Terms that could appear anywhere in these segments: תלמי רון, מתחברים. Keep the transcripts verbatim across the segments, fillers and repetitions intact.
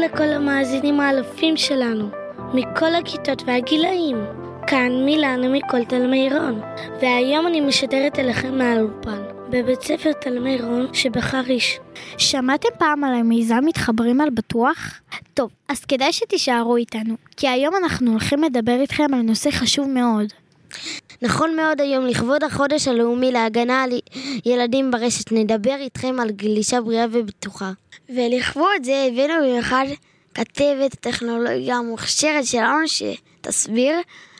לכל המאזינים האלפים שלנו, מכל הכיתות והגילאים. כאן מילנה מכל תלמי רון, והיום אני משדרת אליכם מהאולפן, בבית ספר תלמי רון שבחריש. שמעתם פעם על המיזם מתחברים על בטוח? טוב, אז כדאי שתישארו איתנו, כי היום אנחנו הולכים לדבר איתכם על נושא חשוב מאוד. נכון מאוד, היום לכבוד החודש הלאומי להגנה על ילדים ברשת נדבר איתכם על גלישה בריאה ובטוחה. ולכבוד זה הבאנו במיוחד כתבת הטכנולוגיה המוכשרת שלנו שתסביר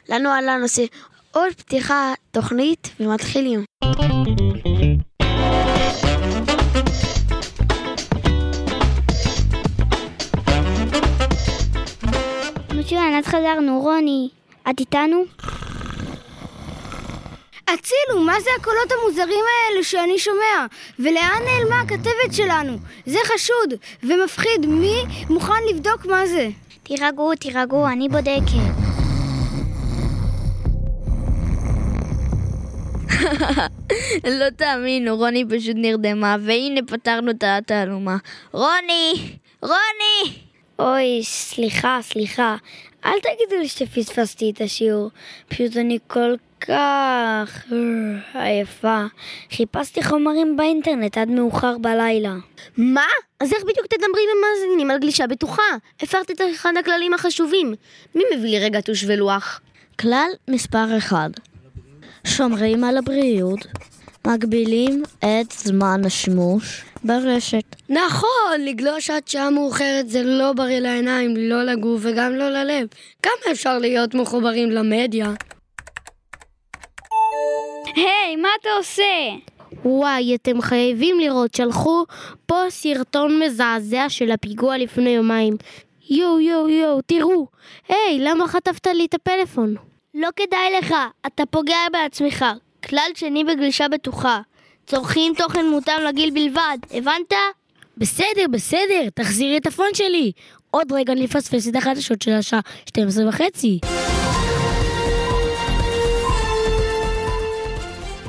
לנו על הנושא. עוד פתיחה תוכנית ומתחילים. מצוין, אז חזרנו. רוני, את איתנו? הצילו, מה זה הקולות המוזרים האלה שאני שומע? ולאן נעלמה הכתבת שלנו? זה חשוד ומפחיד, מי מוכן לבדוק מה זה? תירגעו, תירגעו, אני בודקת. לא תאמינו, רוני פשוט נרדמה, והנה פתרנו את התעלומה. רוני! רוני! אוי, סליחה, סליחה. אל תגידו לי שפספסתי את השיעור. פשוט אני כל כך עייפה. חיפשתי חומרים באינטרנט עד מאוחר בלילה. מה? אז איך בדיוק תדברי במאזינים על גלישה בטוחה? הפרת את אחד הכללים החשובים. מי מביא לי רגע תוש ולוח? כלל מספר אחד. שומרים על הבריאות, מגבילים את זמן השימוש ברשת. נכון, לגלוש עד שעה מאוחרת זה לא בריא לעיניים, לא לגוף וגם לא ללב. כמה אפשר להיות מחוברים למדיה? היי, מה אתה עושה? וואי, אתם חייבים לראות, שלחו פה סרטון מזעזע של הפיגוע לפני יומיים. יו, יו, יו, תראו. היי, למה חטפת לי את הפלאפון? לא כדאי לך, אתה פוגע בעצמך. כלל שני בגלישה בטוחה, צורכים תוכן מותאם לגיל בלבד, הבנת? בסדר, בסדר, תחזירי את הפון שלי. עוד רגע נפספס את החדשות של השעה שתים עשרה וחצי.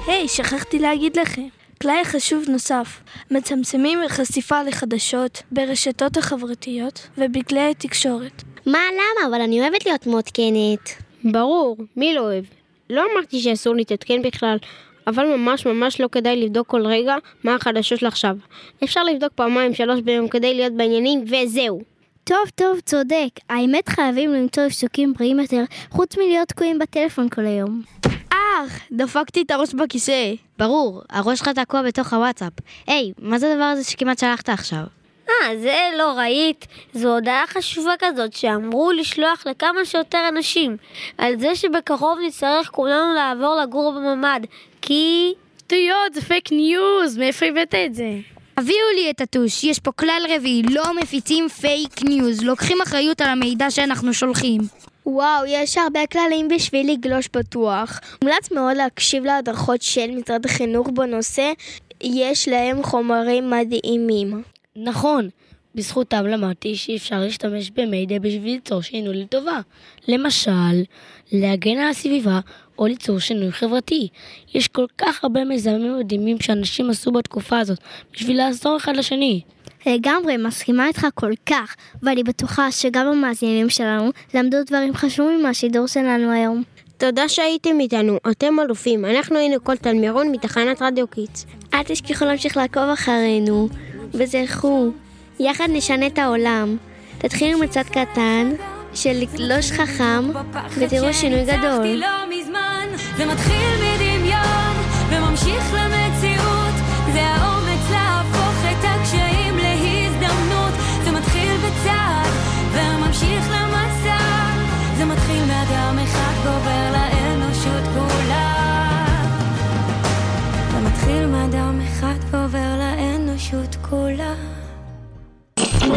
היי, hey, שכחתי להגיד לכם. כלל חשוב נוסף, מצמצמים חשיפה לחדשות ברשתות החברתיות ובגלי התקשורת. מה, למה? אבל אני אוהבת להיות מותקנת. ברור, מי לא אוהב? לא אמרתי שאסור להתעדכן בכלל, אבל ממש ממש לא כדאי לבדוק כל רגע מה החדשות לעכשיו. אפשר לבדוק פעמיים שלוש ביום כדי להיות בעניינים, וזהו. טוב, טוב, צודק. האמת חייבים למצוא עיסוקים בריאים יותר, חוץ מלהיות תקועים בטלפון כל היום. אך, דפקתי את הראש בכיסא. ברור, הראש שלך תקוע בתוך הוואטסאפ. היי, מה זה הדבר הזה שכמעט שלחת עכשיו? אה, זה לא ראית. זו הודעה חשובה כזאת שאמרו לשלוח לכמה שיותר אנשים על זה שבקרוב נצטרך כולנו לעבור לגור בממד, כי... שטויות, זה פייק ניוז, מאיפה הבאת את זה? הביאו לי את הטוש, יש פה כלל רביעי, לא מפיצים פייק ניוז, לוקחים אחריות על המידע שאנחנו שולחים. וואו, יש הרבה כללים בשביל לגלוש בטוח. מומלץ מאוד להקשיב להדרכות של משרד החינוך בנושא, יש להם חומרים מדהימים. נכון, בזכותם למדתי שאפשר להשתמש במידע בשביל ליצור שינוי לטובה. למשל, להגן על הסביבה או ליצור שינוי חברתי. יש כל כך הרבה מיזמים מדהימים שאנשים עשו בתקופה הזאת בשביל לעזור אחד לשני. לגמרי, מסכימה איתך כל כך, ואני בטוחה שגם המאזינים שלנו למדו דברים חשובים ממה שהדור שלנו היום. תודה שהייתם איתנו, אתם אלופים. אנחנו היינו כל תלמי רון מתחנת רדיו קידס. אל תשכחו להמשיך לעקוב אחרינו. וזכרו, יחד נשנה את העולם. תתחילו מצד קטן של לגלוש חכם ותראו שינוי גדול. זה מתחיל מדמיון וממשיך למציאות, זה האומץ להפוך את הקשיים להזדמנות. זה מתחיל בצעד וממשיך למסע, זה מתחיל מאדם אחד גובר לאנושות כולה, זה מתחיל מאדם אחד גובר לאנושות כולה.